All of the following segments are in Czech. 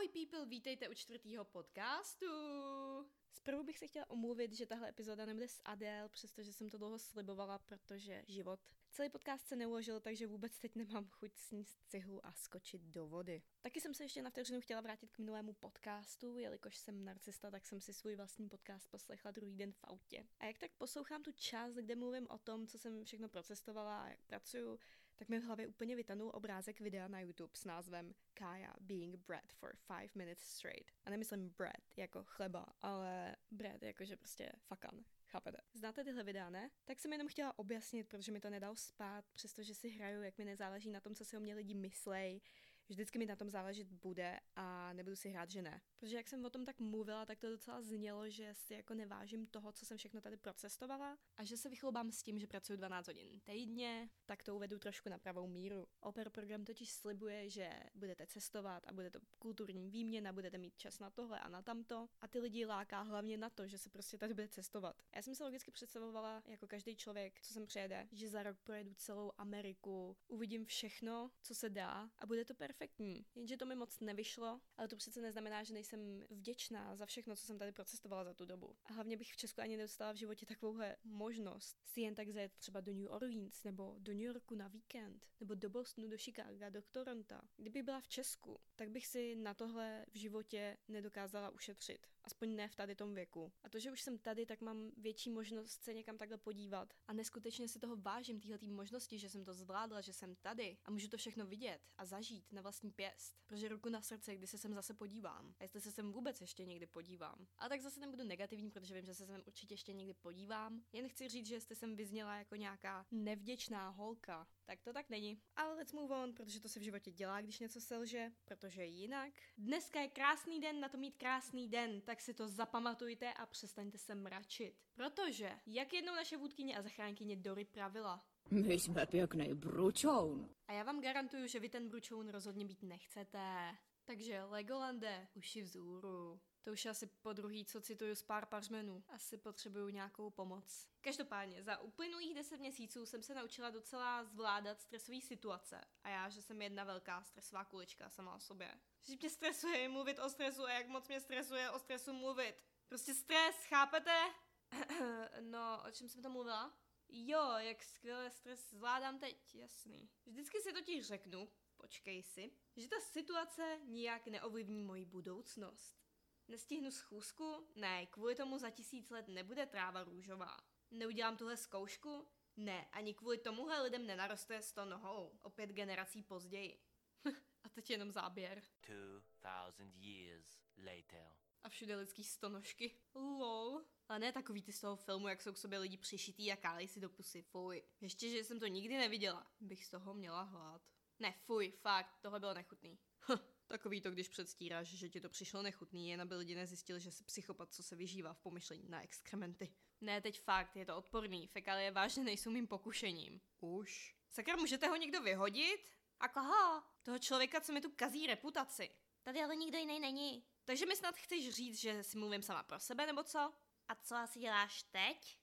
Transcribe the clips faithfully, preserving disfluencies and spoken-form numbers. Ahoj people, vítejte u čtvrtýho podcastu. Zprvu bych se chtěla omluvit, že tahle epizoda nebude s Adele, přestože jsem to dlouho slibovala, protože život. Celý podcast se neuložil, takže vůbec teď nemám chuť sníst cihlu a skočit do vody. Taky jsem se ještě na vteřinu chtěla vrátit k minulému podcastu, jelikož jsem narcista, tak jsem si svůj vlastní podcast poslechla druhý den v autě. A jak tak poslouchám tu část, kde mluvím o tom, co jsem všechno procestovala a jak pracuju, tak mi v hlavě úplně vytanul obrázek videa na YouTube s názvem Kaya being bread for five minutes straight. A nemyslím bread jako chleba, ale bread jakože prostě fakan. Chápete? Znáte tyhle videa, ne? Tak jsem jenom chtěla objasnit, protože mi to nedal spát, přestože si hraju, jak mi nezáleží na tom, co si o mě lidi myslej. Vždycky mi na tom záležet bude a nebudu si hrát, že ne. Protože jak jsem o tom tak mluvila, tak to docela znělo, že si jako nevážím toho, co jsem všechno tady procestovala a že se vychloubám s tím, že pracuji dvanáct hodin týdně, tak to uvedu trošku na pravou míru. Oper program totiž slibuje, že budete cestovat a bude to kulturní výměna, budete mít čas na tohle a na tamto a ty lidi láká hlavně na to, že se prostě tady bude cestovat. Já jsem se logicky představovala, jako každý člověk, co sem přijede, že za rok projedu celou Ameriku, uvidím všechno, co se dá a bude to perfektní. Jenže to mi moc nevyšlo, ale to přece neznamená, že nejsem vděčná za všechno, co jsem tady procestovala za tu dobu. A hlavně bych v Česku ani nedostala v životě takovouhle možnost si jen tak zajet třeba do New Orleans, nebo do New Yorku na víkend, nebo do Bostonu, do Chicaga, do Toronto. Kdyby byla v Česku, tak bych si na tohle v životě nedokázala ušetřit. Aspoň ne v tady tom věku. A to, že už jsem tady, tak mám větší možnost se někam takhle podívat. A neskutečně si toho vážím, téhletý možnosti, že jsem to zvládla, že jsem tady a můžu to všechno vidět a zažít na vlastní pěst. Protože ruku na srdce, když se sem zase podívám. A jestli se sem vůbec ještě někdy podívám. A tak zase nebudu negativní, protože vím, že se sem určitě ještě někdy podívám. Jen chci říct, že jestli jsem vyzněla jako nějaká nevděčná holka, tak to tak není. Ale let's move on, protože to se v životě dělá, když něco selže, protože jinak. Dneska je krásný den, na to mít krásný den, tak si to zapamatujte a přestaňte se mračit. Protože, jak jednou naše vůdkyně a zachránkyně Dory pravila, my jsme pěkný bručoun. A já vám garantuju, že vy ten bručoun rozhodně být nechcete. Takže Legolande, uši vzůru. To už asi po druhý, co cituju z Pár pařmenů. Asi potřebuju nějakou pomoc. Každopádně, za uplynulých deset měsíců jsem se naučila docela zvládat stresové situace. A já, že jsem jedna velká stresová kulička sama o sobě. Že mě stresuje mluvit o stresu a jak moc mě stresuje o stresu mluvit. Prostě stres, chápete? No, o čem jsem tam mluvila? Jo, jak skvěle stres zvládám teď, jasný. Vždycky si totiž řeknu, počkej si, že ta situace nijak neovlivní moji budoucnost. Nestihnu schůzku? Ne, kvůli tomu za tisíc let nebude tráva růžová. Neudělám tuhle zkoušku? Ne, ani kvůli tomuhle lidem nenaroste sto nohou. O pět generací později. A teď jenom záběr. two thousand years later. A všude lidský stonožky. Lol. Ale ne takový ty z toho filmu, jak jsou k sobě lidi přišitý a kálejí si do pusy. Fuj. Ještě, že jsem to nikdy neviděla. Bych z toho měla hlad. Ne, fuj, fakt, tohle bylo nechutný. Takový to, když předstíráš, že ti to přišlo nechutný, jen aby lidi nezjistili, že se psychopat, co se vyžívá v pomyšlení na exkrementy. Ne, teď fakt, je to odporný. Fekalie vážně nejsou mým pokušením. Už. Sakra, můžete ho někdo vyhodit? A koho? Toho člověka, co mi tu kazí reputaci. Tady ale nikdo jiný není. Takže mi snad chceš říct, že si mluvím sama pro sebe, nebo co? A co asi děláš teď?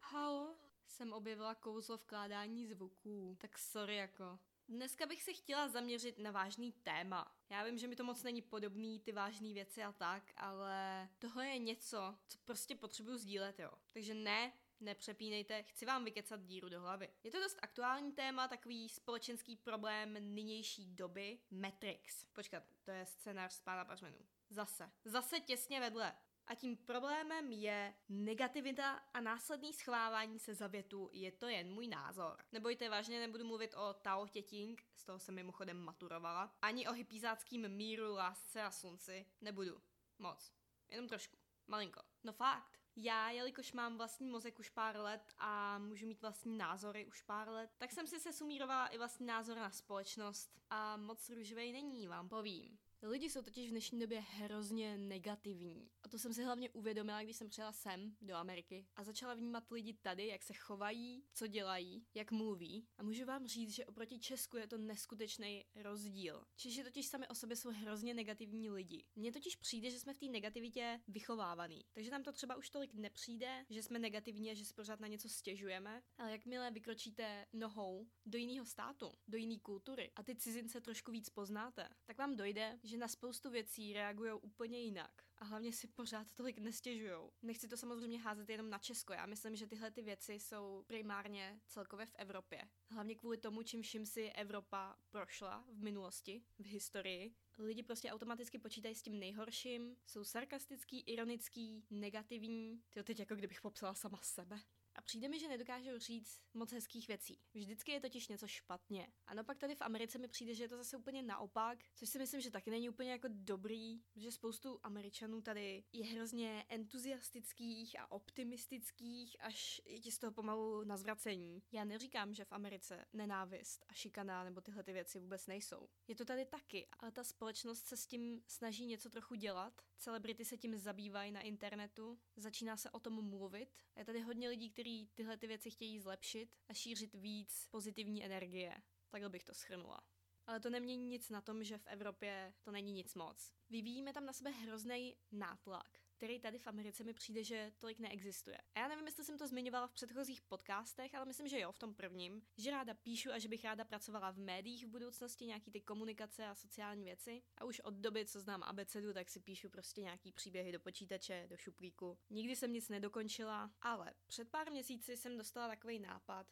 Halo, jsem objevila kouzlo vkládání zvuků, tak sorry jako. Dneska bych se chtěla zaměřit na vážný téma. Já vím, že mi to moc není podobný, ty vážné věci a tak, ale tohle je něco, co prostě potřebuju sdílet, jo. Takže ne, nepřepínejte, chci vám vykecat díru do hlavy. Je to dost aktuální téma, takový společenský problém nynější doby, Matrix. Počkat, to je scénář z Pána pařmenů. Zase, zase těsně vedle. A tím problémem je negativita a následný schovávání se za větu, je to jen můj názor. Nebojte, vážně nebudu mluvit o Tao Te Ching, z toho jsem mimochodem maturovala, ani o hippízáckým míru, lásce a slunci. Nebudu. Moc. Jenom trošku. Malinko. No fakt. Já, jelikož mám vlastní mozek už pár let a můžu mít vlastní názory už pár let, tak jsem si sesumírovala i vlastní názor na společnost a moc růžovej není, vám povím. Lidi jsou totiž v dnešní době hrozně negativní. A to jsem si hlavně uvědomila, když jsem přijela sem do Ameriky a začala vnímat lidi tady, jak se chovají, co dělají, jak mluví. A můžu vám říct, že oproti Česku je to neskutečný rozdíl. Češi totiž sami o sobě jsou hrozně negativní lidi. Mně totiž přijde, že jsme v té negativitě vychovávaný. Takže nám to třeba už tolik nepřijde, že jsme negativní a že si pořád na něco stěžujeme. Ale jakmile vykročíte nohou do jiného státu, do jiné kultury a ty cizince trošku víc poznáte, tak vám dojde, že na spoustu věcí reagují úplně jinak a hlavně si pořád tolik nestěžujou. Nechci to samozřejmě házet jenom na Česko, já myslím, že tyhle ty věci jsou primárně celkově v Evropě. Hlavně kvůli tomu, čím vším si Evropa prošla v minulosti, v historii. Lidi prostě automaticky počítají s tím nejhorším, jsou sarkastický, ironický, negativní. Tyjo, teď jako kdybych popsala sama sebe. A přijde mi, že nedokážou říct moc hezkých věcí. Vždycky je totiž něco špatně. A naopak tady v Americe mi přijde, že je to zase úplně naopak, což si myslím, že taky není úplně jako dobrý, protože spoustu Američanů tady je hrozně entuziastických a optimistických, až je ti z toho pomalu na zvracení. Já neříkám, že v Americe nenávist a šikana nebo tyhle ty věci vůbec nejsou. Je to tady taky, ale ta společnost se s tím snaží něco trochu dělat. Celebrity se tím zabývají na internetu, začíná se o tom mluvit. Je tady hodně lidí, který tyhle ty věci chtějí zlepšit a šířit víc pozitivní energie. Takhle bych to shrnula. Ale to nemění nic na tom, že v Evropě to není nic moc. Vyvíjíme tam na sebe hrozný nátlak, který tady v Americe mi přijde, že tolik neexistuje. A já nevím, jestli jsem to zmiňovala v předchozích podcastech, ale myslím, že jo, v tom prvním, že ráda píšu a že bych ráda pracovala v médiích v budoucnosti, nějaký ty komunikace a sociální věci. A už od doby, co znám abecedu, tak si píšu prostě nějaký příběhy do počítače, do šuplíku. Nikdy jsem nic nedokončila, ale před pár měsíci jsem dostala takový nápad.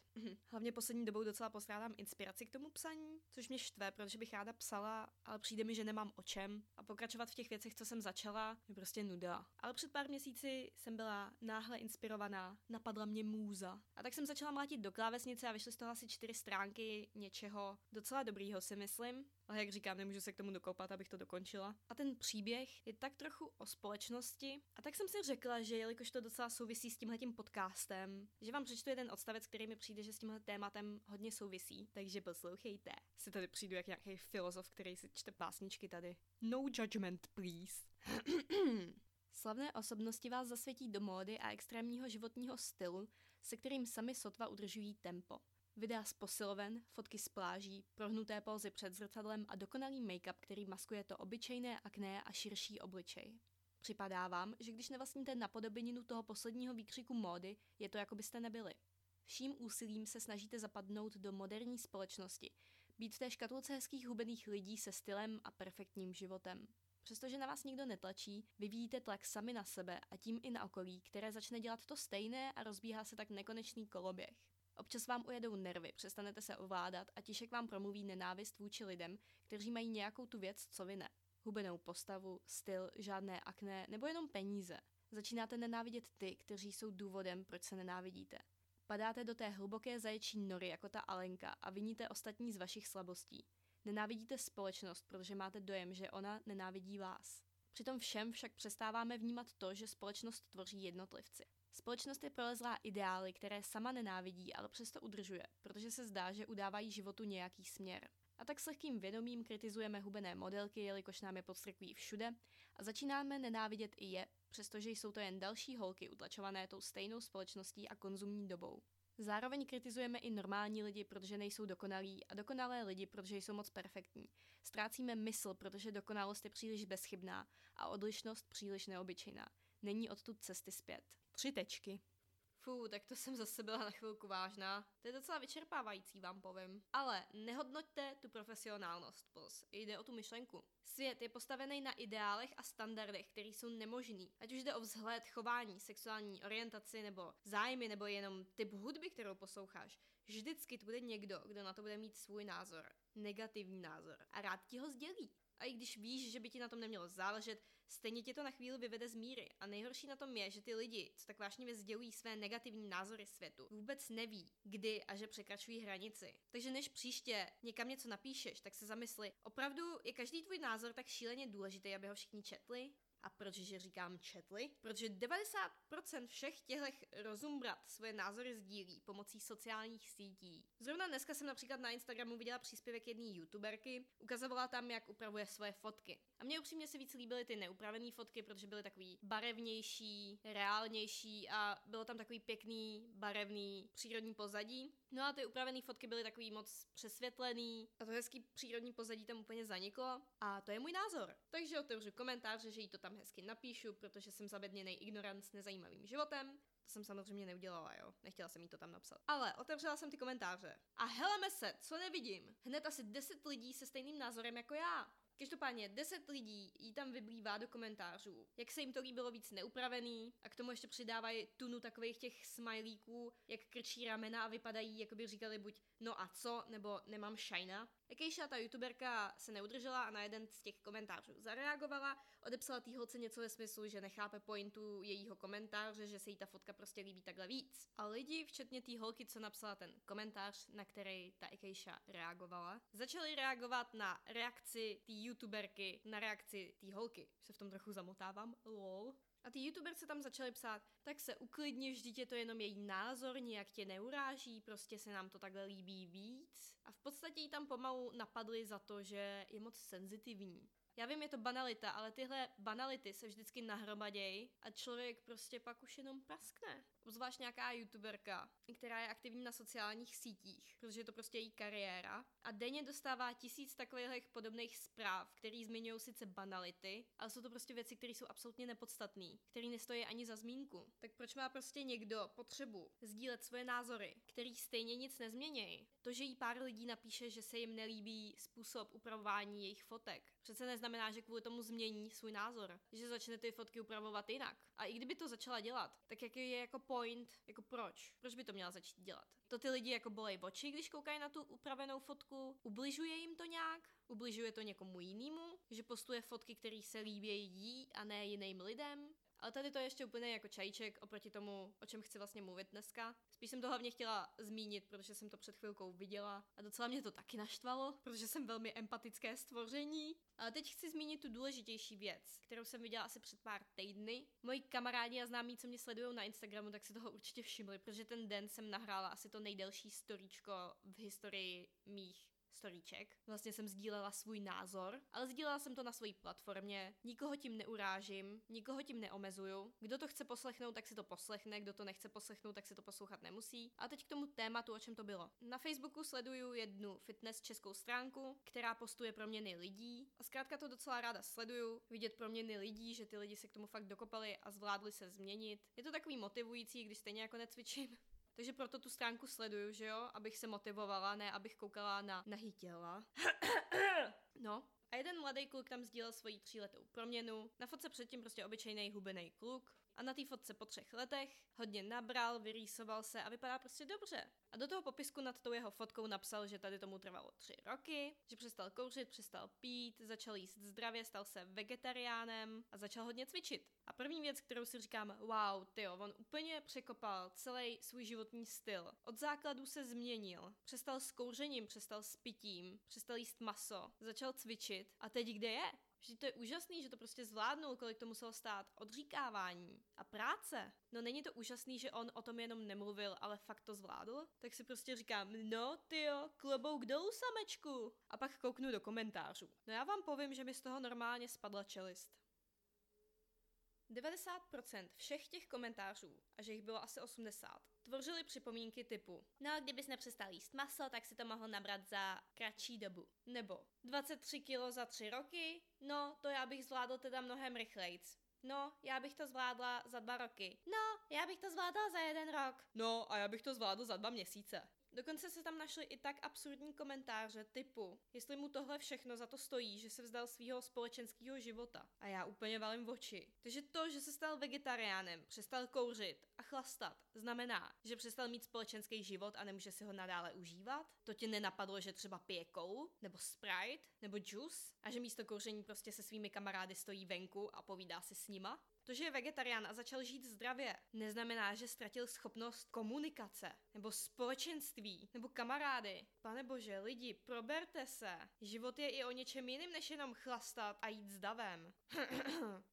Hlavně poslední dobou docela postrádám inspiraci k tomu psaní, což mě štve, protože bych ráda psala, ale přijde mi, že nemám o čem. A v těch věcech, co jsem začala, je prostě nuda. Ale před pár měsíci jsem byla náhle inspirovaná, napadla mě můza. A tak jsem začala mlátit do klávesnice a vyšly z toho asi čtyři stránky něčeho docela dobrýho, si myslím. Ale jak říkám, nemůžu se k tomu dokoupat, abych to dokončila. A ten příběh je tak trochu o společnosti. A tak jsem si řekla, že jelikož to docela souvisí s tímhletím podcastem, že vám přečtu jeden odstavec, který mi přijde, že s tímhle tématem hodně souvisí, takže poslouchejte. Si tady přijdu jak nějaký filozof, který si čte básničky tady. No judgment, please. Slavné osobnosti vás zasvětí do módy a extrémního životního stylu, se kterým sami sotva udržují tempo. Videa z posiloven, fotky z pláží, prohnuté pózy před zrcadlem a dokonalý make-up, který maskuje to obyčejné akné a širší obličej. Připadá vám, že když nevlastníte napodobeninu toho posledního výkřiku módy, je to, jako byste nebyli. Vším úsilím se snažíte zapadnout do moderní společnosti, být v té škatulce hezkých hubených lidí se stylem a perfektním životem. Přestože na vás nikdo netlačí, vyvíjíte tlak sami na sebe a tím i na okolí, které začne dělat to stejné a rozbíhá se tak nekonečný koloběh. Občas vám ujedou nervy, přestanete se ovládat a tišek vám promluví nenávist vůči lidem, kteří mají nějakou tu věc, co vy ne. Hubenou postavu, styl, žádné akné nebo jenom peníze. Začínáte nenávidět ty, kteří jsou důvodem, proč se nenávidíte. Padáte do té hluboké zaječí nory jako ta Alenka a viníte ostatní z vašich slabostí. Nenávidíte společnost, protože máte dojem, že ona nenávidí vás. Přitom všem však přestáváme vnímat to, že společnost tvoří jednotlivci. Společnost je prolezlá ideály, které sama nenávidí, ale přesto udržuje, protože se zdá, že udávají životu nějaký směr. A tak s lehkým vědomím kritizujeme hubené modelky, jelikož nám je podstrkují všude, a začínáme nenávidět i je, přestože jsou to jen další holky utlačované tou stejnou společností a konzumní dobou. Zároveň kritizujeme i normální lidi, protože nejsou dokonalí, a dokonalé lidi, protože jsou moc perfektní. Ztrácíme mysl, protože dokonalost je příliš bezchybná a odlišnost příliš neobyčejná. Není odtud cesty zpět. Tři tečky. Fú, tak to jsem zase byla na chvilku vážná. To je docela vyčerpávající, vám povím. Ale nehodnoťte tu profesionálnost, plus. Jde o tu myšlenku. Svět je postavený na ideálech a standardech, které jsou nemožný. Ať už jde o vzhled, chování, sexuální orientaci nebo zájmy, nebo jenom typ hudby, kterou posloucháš. Vždycky tu bude někdo, kdo na to bude mít svůj názor. Negativní názor. A rád ti ho sdělí. A i když víš, že by ti na tom nemělo záležet, stejně tě to na chvíli vyvede z míry. A nejhorší na tom je, že ty lidi, co tak vášnivě sdělují své negativní názory světu, vůbec neví, kdy a že překračují hranici. Takže než příště někam něco napíšeš, tak se zamysli, opravdu je každý tvůj názor tak šíleně důležitý, aby ho všichni četli? A proč, že říkám četli? Protože devadesát procent všech těchto rozumbrat svoje názory sdílí pomocí sociálních sítí. Zrovna dneska jsem například na Instagramu viděla příspěvek jedné youtuberky, ukazovala tam, jak upravuje svoje fotky. A mně upřímně se víc líbily ty neupravené fotky, protože byly takový barevnější, reálnější a bylo tam takový pěkný, barevný přírodní pozadí. No a ty upravené fotky byly takový moc přesvětlený a to hezký přírodní pozadí tam úplně zaniklo. A to je můj názor. Takže otevřu komentáře, že jí to tam hezky napíšu, protože jsem zabedněnej ignorant s nezajímavým životem. To jsem samozřejmě neudělala, jo. Nechtěla jsem jí to tam napsat. Ale otevřela jsem ty komentáře. A heleme se, co nevidím? Hned asi deset lidí se stejným názorem jako já. Každopádně deset lidí jí tam vyblívá do komentářů, jak se jim to líbilo víc neupravený a k tomu ještě přidávají tunu takových těch smajlíků, jak krčí ramena a vypadají, jako by říkali buď no a co, nebo nemám šajna. Jakejša ta youtuberka se neudržela a na jeden z těch komentářů zareagovala, odepsala tý holce něco ve smyslu, že nechápe pointu jejího komentáře, že se jí ta fotka prostě líbí takhle víc. A lidi, včetně té holky, co napsala ten komentář, na který ta Jakejša reagovala, začali reagovat na reakci té youtuberky, na reakci té holky. Už se v tom trochu zamotávám, lol. A ty youtuberce tam začaly psát, tak se uklidni, vždyť je to jenom její názor, nijak tě neuráží, prostě se nám to takhle líbí víc. A v podstatě ji tam pomalu napadly za to, že je moc senzitivní. Já vím, je to banalita, ale tyhle banality se vždycky nahromadějí a člověk prostě pak už jenom praskne. Obzvlášť nějaká youtuberka, která je aktivní na sociálních sítích, protože je to prostě její kariéra a denně dostává tisíc takových podobných zpráv, které zmiňují sice banality, ale jsou to prostě věci, které jsou absolutně nepodstatné, které nestojí ani za zmínku. Tak proč má prostě někdo potřebu sdílet svoje názory, který stejně nic nezmění? To, že jí pár lidí napíše, že se jim nelíbí způsob upravování jejich fotek, přece neznamená, že kvůli tomu změní svůj názor, že začne ty fotky upravovat jinak. A i kdyby to začala dělat, tak jak je jako point, jako proč? Proč by to měla začít dělat? To ty lidi jako bolej oči, když koukají na tu upravenou fotku? Ubližuje jim to nějak? Ubližuje to někomu jinému? Že postuje fotky, které se líbí jí a ne jiným lidem? Ale tady to je ještě úplně jako čajíček oproti tomu, o čem chci vlastně mluvit dneska. Spíš jsem to hlavně chtěla zmínit, protože jsem to před chvilkou viděla a docela mě to taky naštvalo, protože jsem velmi empatické stvoření. Ale teď chci zmínit tu důležitější věc, kterou jsem viděla asi před pár týdny. Moji kamarádi a známí, co mě sledují na Instagramu, tak si toho určitě všimli, protože ten den jsem nahrála asi to nejdelší storíčko v historii mých storíček. Vlastně jsem sdílela svůj názor, ale sdílela jsem to na své platformě. Nikoho tím neurážím, nikoho tím neomezuju. Kdo to chce poslechnout, tak si to poslechne, kdo to nechce poslechnout, tak si to poslouchat nemusí. A teď k tomu tématu, o čem to bylo. Na Facebooku sleduju jednu fitness českou stránku, která postuje proměny lidí. A zkrátka to docela ráda sleduju, vidět proměny lidí, že ty lidi se k tomu fakt dokopali a zvládli se změnit. Je to takový motivující, když stejně jako necvičím. Takže proto tu stránku sleduju, že jo, abych se motivovala, ne abych koukala na nahý těla. No. A jeden mladý kluk tam sdílel svoji tříletou proměnu. Na fotce předtím prostě obyčejnej hubenej kluk. A na té fotce po třech letech hodně nabral, vyrýsoval se a vypadá prostě dobře. A do toho popisku nad tou jeho fotkou napsal, že tady tomu trvalo tři roky, že přestal kouřit, přestal pít, začal jíst zdravě, stal se vegetariánem a začal hodně cvičit. A první věc, kterou si říkám, wow, tyjo, on úplně překopal celý svůj životní styl. Od základů se změnil. Přestal s kouřením, přestal s pitím, přestal jíst maso, začal cvičit a teď kde je? Vždyť to je úžasný, že to prostě zvládnul, kolik to muselo stát. Odříkávání a práce. No není to úžasný, že on o tom jenom nemluvil, ale fakt to zvládl? Tak si prostě říkám, no tyjo, klobouk dolů samečku. A pak kouknu do komentářů. No já vám povím, že mi z toho normálně spadla čelist. devadesát procent všech těch komentářů, a že jich bylo asi osmdesát, tvořily připomínky typu no a kdybys nepřestal jíst maso, tak si to mohl nabrat za kratší dobu. Nebo dvacet tři kilo za tři roky, no to já bych zvládl teda mnohem rychlejc. No, já bych to zvládla za dva roky. No, já bych to zvládla za jeden rok. No, a já bych to zvládl za dva měsíce. Dokonce se tam našly i tak absurdní komentáře typu, jestli mu tohle všechno za to stojí, že se vzdal svého společenského života. A já úplně valím v oči. Takže to, že se stal vegetariánem, přestal kouřit a chlastat Znamená, že přestal mít společenský život a nemůže si ho nadále užívat? To tě nenapadlo, že třeba pije kolu, nebo Sprite, nebo juice? A že místo kouření prostě se svými kamarády stojí venku a povídá si s nima? To, že je vegetarián a začal žít zdravě, neznamená, že ztratil schopnost komunikace, nebo společenství, nebo kamarády. Panebože, lidi, proberte se. Život je i o něčem jiným, než jenom chlastat a jít s davem.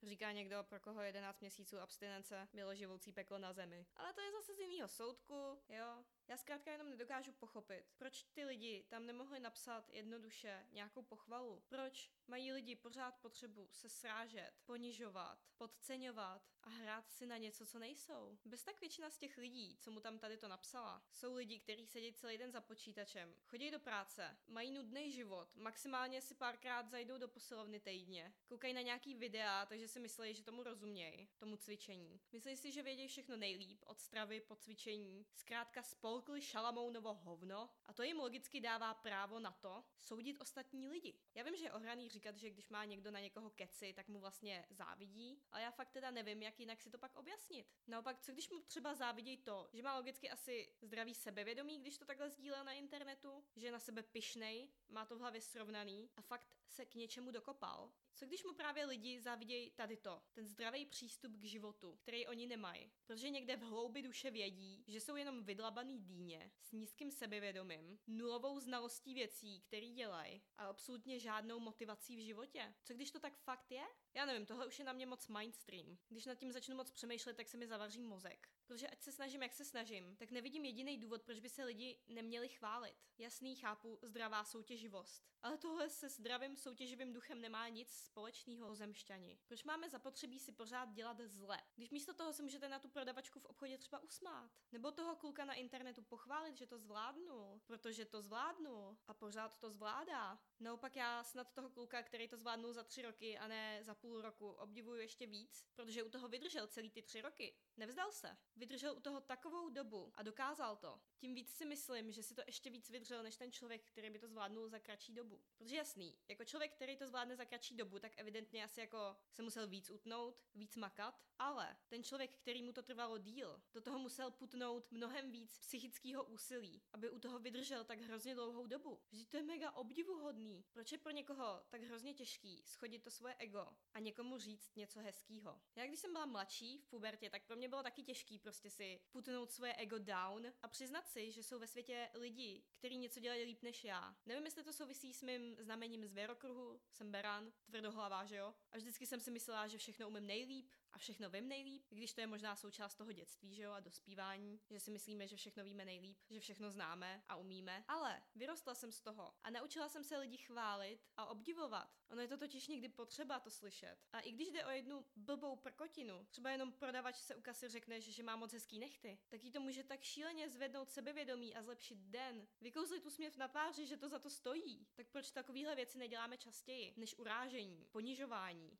Říká někdo, pro koho jedenáct měsíců abstinence bylo živoucí peklo na zemi. Ale to je zase z jinýho soudku, jo. Já zkrátka jenom nedokážu pochopit, proč ty lidi tam nemohli napsat jednoduše nějakou pochvalu. Proč mají lidi pořád potřebu se srážet, ponižovat, podceňovat a hrát si na něco, co nejsou. Bez tak většina z těch lidí, co mu tam tady to napsala, jsou lidi, kteří sedí celý den za počítačem, chodí do práce, mají nudný život, maximálně si párkrát zajdou do posilovny týdně, koukají na nějaký videa, takže si myslí, že tomu rozumějí, tomu cvičení. Myslí si, že vědí všechno nejlíp, od stravy po cvičení, zkrátka spolkli Šalamounovo hovno, a to jim logicky dává právo na to soudit ostatní lidi. Já vím, že je ohraný říkat, že když má někdo na někoho keci, tak mu vlastně závidí, ale já fakt teda nevím, jak jinak si to pak objasnit. Naopak, co když mu třeba závidí to, že má logicky asi zdravý sebevědomí, když to takhle sdílel na internetu, že je na sebe pyšnej, má to v hlavě srovnaný a fakt se k něčemu dokopal. Co když mu právě lidi závidějí tady to, ten zdravý přístup k životu, který oni nemají, protože někde v hloubi duše vědí, že jsou jenom vydlabaný dýně s nízkým sebevědomím, nulovou znalostí věcí, který dělají, a absolutně žádnou motivací v životě. Co když to tak fakt je? Já nevím, tohle už je na mě moc mainstream. Když nad tím začnu moc přemýšlet, tak se mi zavaří mozek. Protože ať se snažím, jak se snažím, tak nevidím jediný důvod, proč by se lidi neměli chválit. Jasný, chápu, zdravá soutěživost. Ale tohle se zdravým soutěživým duchem nemá nic společného, zemšťani. Proč máme zapotřebí si pořád dělat zle? Když místo toho se můžete na tu prodavačku v obchodě třeba usmát, nebo toho kluka na internetu pochválit, že to zvládnul, protože to zvládnul a pořád to zvládá. Naopak já snad toho kluka, který to zvládnul za tři roky a ne za půl roku, obdivuju ještě víc, protože u toho vydržel celý ty tři roky. Nevzdal se. Vydržel u toho takovou dobu a dokázal to. Tím víc si myslím, že si to ještě víc vydržel než ten člověk, který by to zvládnul za kratší dobu. Protože jasný, jako člověk, který to zvládne za kratší dobu, tak evidentně asi jako se musel víc utnout, víc makat, ale ten člověk, který mu to trvalo díl, do toho musel putnout mnohem víc psychického úsilí, aby u toho vydržel tak hrozně dlouhou dobu. Vždyť to je mega obdivuhodný. Proč je pro někoho tak hrozně těžký schodit to svoje ego a někomu říct něco hezkýho? Já když jsem byla mladší v pubertě, tak pro mě bylo taky těžký prostě si putnout svoje ego down a přiznat si, že jsou ve světě lidi, kteří něco dělají líp než já. Nevím, jestli to souvisí s mým znamením z věrokruhu, jsem beran, tvrdohlavá, že jo? A vždycky jsem si myslela, že všechno umím nejlíp a všechno vím nejlíp, když to je možná součást toho dětství, že jo, a dospívání, že si myslíme, že všechno víme nejlíp, že všechno známe a umíme. Ale vyrostla jsem z toho a naučila jsem se lidi chválit a obdivovat. Ono je to totiž někdy potřeba to slyšet. A i když jde o jednu blbou prkotinu, třeba jenom prodavač se ukazuje, si řekneš, že má moc hezký nechty, tak jí to může tak šíleně zvednout sebevědomí a zlepšit den, vykouzlit úsměv na tváři, že to za to stojí. Tak proč takovéhle věci neděláme častěji, než urážení, ponižování?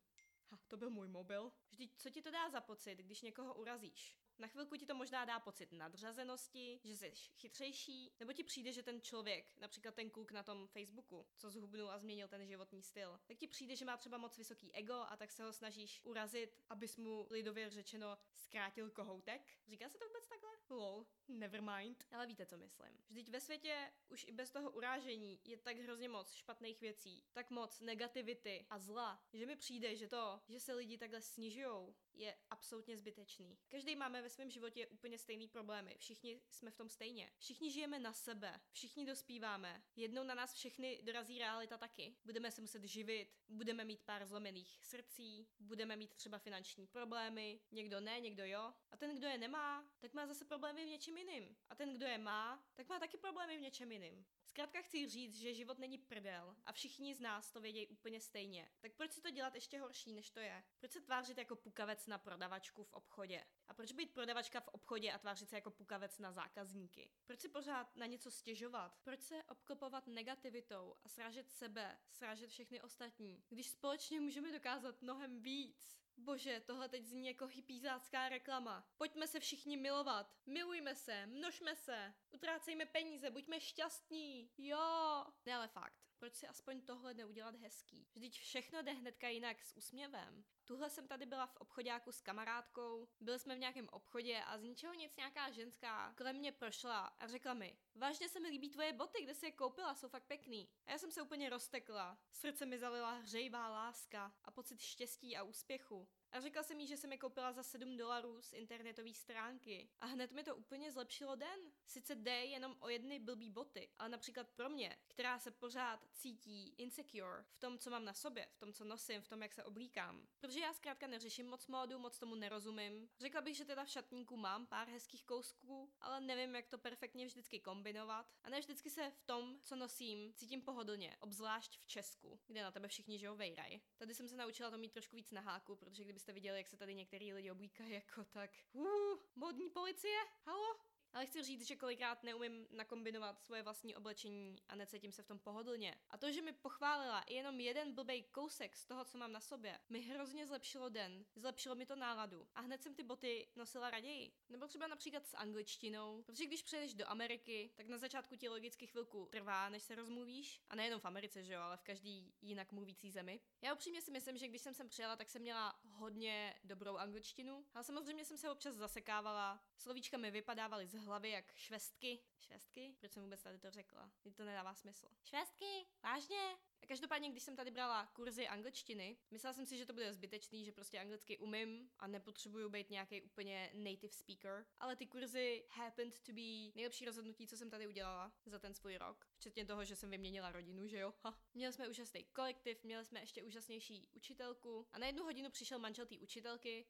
Ha, to byl můj mobil. Vždyť co ti to dá za pocit, když někoho urazíš? Na chvilku ti to možná dá pocit nadřazenosti, že jsi chytřejší, nebo ti přijde, že ten člověk, například ten kluk na tom Facebooku, co zhubnul a změnil ten životní styl, tak ti přijde, že má třeba moc vysoký ego a tak se ho snažíš urazit, abys mu lidově řečeno zkrátil kohoutek. Říká se to vůbec takhle? Lol. Nevermind. Ale víte, co myslím. Vždyť ve světě už i bez toho urážení je tak hrozně moc špatných věcí, tak moc negativity a zla, že mi přijde, že to, že se lidi takhle snižujou, je absolutně zbytečný. Každý máme ve svém životě úplně stejný problémy. Všichni jsme v tom stejně. Všichni žijeme na sebe. Všichni dospíváme. Jednou na nás všechny dorazí realita taky. Budeme se muset živit. Budeme mít pár zlomených srdcí. Budeme mít třeba finanční problémy. Někdo ne, někdo jo. A ten, kdo je nemá, tak má zase problémy v něčem jiným. A ten, kdo je má, tak má taky problémy v něčem jiným. Zkrátka chci říct, že život není prdel a všichni z nás to vědějí úplně stejně. Tak proč si to dělat ještě horší, než to je? Proč se tvářit jako pukavec na prodavačku v obchodě? A proč být prodavačka v obchodě a tvářit se jako pukavec na zákazníky? Proč si pořád na něco stěžovat? Proč se obklopovat negativitou a srážet sebe, srážet všechny ostatní, když společně můžeme dokázat mnohem víc? Bože, tohle teď zní jako hippízácká reklama. Pojďme se všichni milovat. Milujme se, množme se. Utrácejme peníze, buďme šťastní. Jo. Ne, ale fakt. Proč si aspoň tohle neudělat hezký? Vždyť všechno jde hnedka jinak s úsměvem. Tuhle jsem tady byla v obchodáku s kamarádkou, byli jsme v nějakém obchodě a z ničeho nic nějaká ženská kolem mě prošla a řekla mi: vážně se mi líbí tvoje boty, kde jsi je koupila, jsou fakt pěkný. A já jsem se úplně roztekla. Srdce mi zalila hřejivá láska a pocit štěstí a úspěchu. A řekla jsem jí, že jsem je koupila za sedm dolarů z internetové stránky. A hned mi to úplně zlepšilo den. Sice jde jenom o jedny blbý boty, ale například pro mě, která se pořád cítí insecure v tom, co mám na sobě, v tom, co nosím, v tom, jak se oblíkám. Protože já zkrátka neřeším moc módu, moc tomu nerozumím. Řekla bych, že teda v šatníku mám pár hezkých kousků, ale nevím, jak to perfektně vždycky kombinovat. A ne vždycky se v tom, co nosím, cítím pohodlně, obzvlášť v Česku, kde na tebe všichni žijou vejraj. Tady jsem se naučila to mít trošku víc na háku, protože kdyby jste viděli, jak se tady některý lidi oblíkají jako tak. Uh, modní policie? Halo? Ale chci říct, že kolikrát neumím nakombinovat svoje vlastní oblečení a necítím se v tom pohodlně. A to, že mi pochválila i jenom jeden blbej kousek z toho, co mám na sobě, mi hrozně zlepšilo den, zlepšilo mi to náladu a hned jsem ty boty nosila raději. Nebo třeba například s angličtinou, protože když přijedeš do Ameriky, tak na začátku ti logicky chvilku trvá, než se rozmluvíš, a nejenom v Americe, že jo, ale v každý jinak mluvící zemi. Já upřímně si myslím, že když jsem sem přijela, tak jsem měla hodně dobrou angličtinu, ale samozřejmě jsem se občas zasekávala, slovíčka mi vypadávaly z hlavy jak švestky. Švestky? Proč jsem vůbec tady to řekla? Teď to nedává smysl. Švestky? Vážně? A každopádně, když jsem tady brala kurzy angličtiny, myslela jsem si, že to bude zbytečný, že prostě anglicky umím a nepotřebuju být nějaký úplně native speaker, ale ty kurzy happened to be nejlepší rozhodnutí, co jsem tady udělala za ten svůj rok, včetně toho, že jsem vyměnila rodinu, že jo? Ha. Měli jsme úžasný kolektiv, měli jsme ještě úžasnější učitelku a na jednu hodinu přišel manžel té učitelky,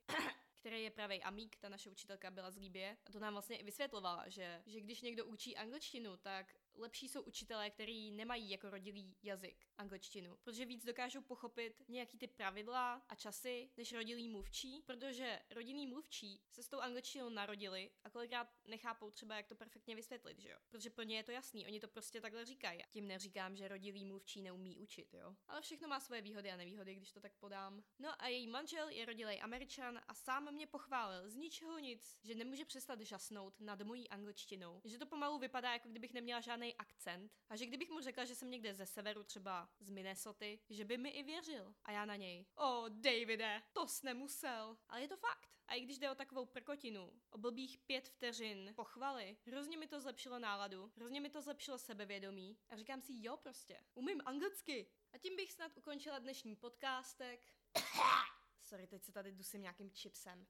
který je pravej amík, ta naše učitelka byla z Libie, a to nám vlastně i vysvětlovala, že, že když někdo učí angličtinu, tak lepší jsou učitelé, kteří nemají jako rodilý jazyk angličtinu, protože víc dokážou pochopit nějaký ty pravidla a časy než rodilý mluvčí, protože rodilý mluvčí se s tou angličtinou narodili a kolikrát nechápou třeba, jak to perfektně vysvětlit, že jo? Protože pro ně je to jasný, oni to prostě takhle říkají. Tím neříkám, že rodilý mluvčí neumí učit, jo? Ale všechno má svoje výhody a nevýhody, když to tak podám. No a její manžel je rodilej Američan a sám mě pochválil z ničeho nic, že nemůže přestat žasnout nad mojí angličtinou, že to pomalu vypadá, jako kdybych neměla žádný akcent a že kdybych mu řekla, že jsem někde ze severu, třeba z Minnesoty, že by mi i věřil. A já na něj: O, oh, Davide, to jsi nemusel. Ale je to fakt. A i když jde o takovou prkotinu, o blbých pět vteřin pochvaly, hrozně mi to zlepšilo náladu, hrozně mi to zlepšilo sebevědomí a říkám si, jo prostě, umím anglicky. A tím bych snad ukončila dnešní podcastek. Sorry, teď se tady dusím nějakým chipsem.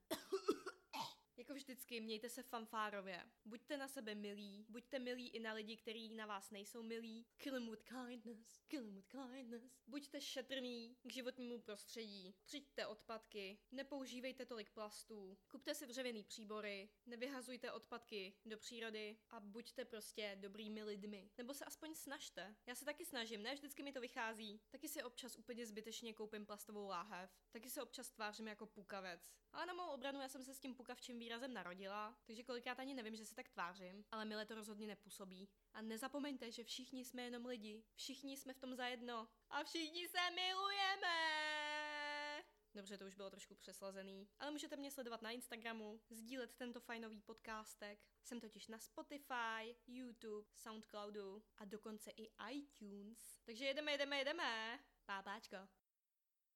Jako vždycky, mějte se fanfárově. Buďte na sebe milí, buďte milí i na lidi, kteří na vás nejsou milí. Kill them with kindness, kill them with kindness. Buďte šetrní k životnímu prostředí, přijďte odpadky, nepoužívejte tolik plastů, kupte si dřevěný příbory, nevyhazujte odpadky do přírody a buďte prostě dobrými lidmi. Nebo se aspoň snažte. Já se taky snažím, ne vždycky mi to vychází. Taky si občas úplně zbytečně koupím plastovou láhev, taky se občas tvářím jako pukavec. Ale na mou obranu, já jsem se s tím pukavčím výrazem narodila, takže kolikrát ani nevím, že se tak tvářím, ale mile to rozhodně nepůsobí. A nezapomeňte, že všichni jsme jenom lidi, všichni jsme v tom zajedno a všichni se milujeme! Dobře, to už bylo trošku přeslazený, ale můžete mě sledovat na Instagramu, sdílet tento fajnový podcastek. Jsem totiž na Spotify, YouTube, Soundcloudu a dokonce i iTunes. Takže jedeme, jedeme, jedeme! Pápáčko!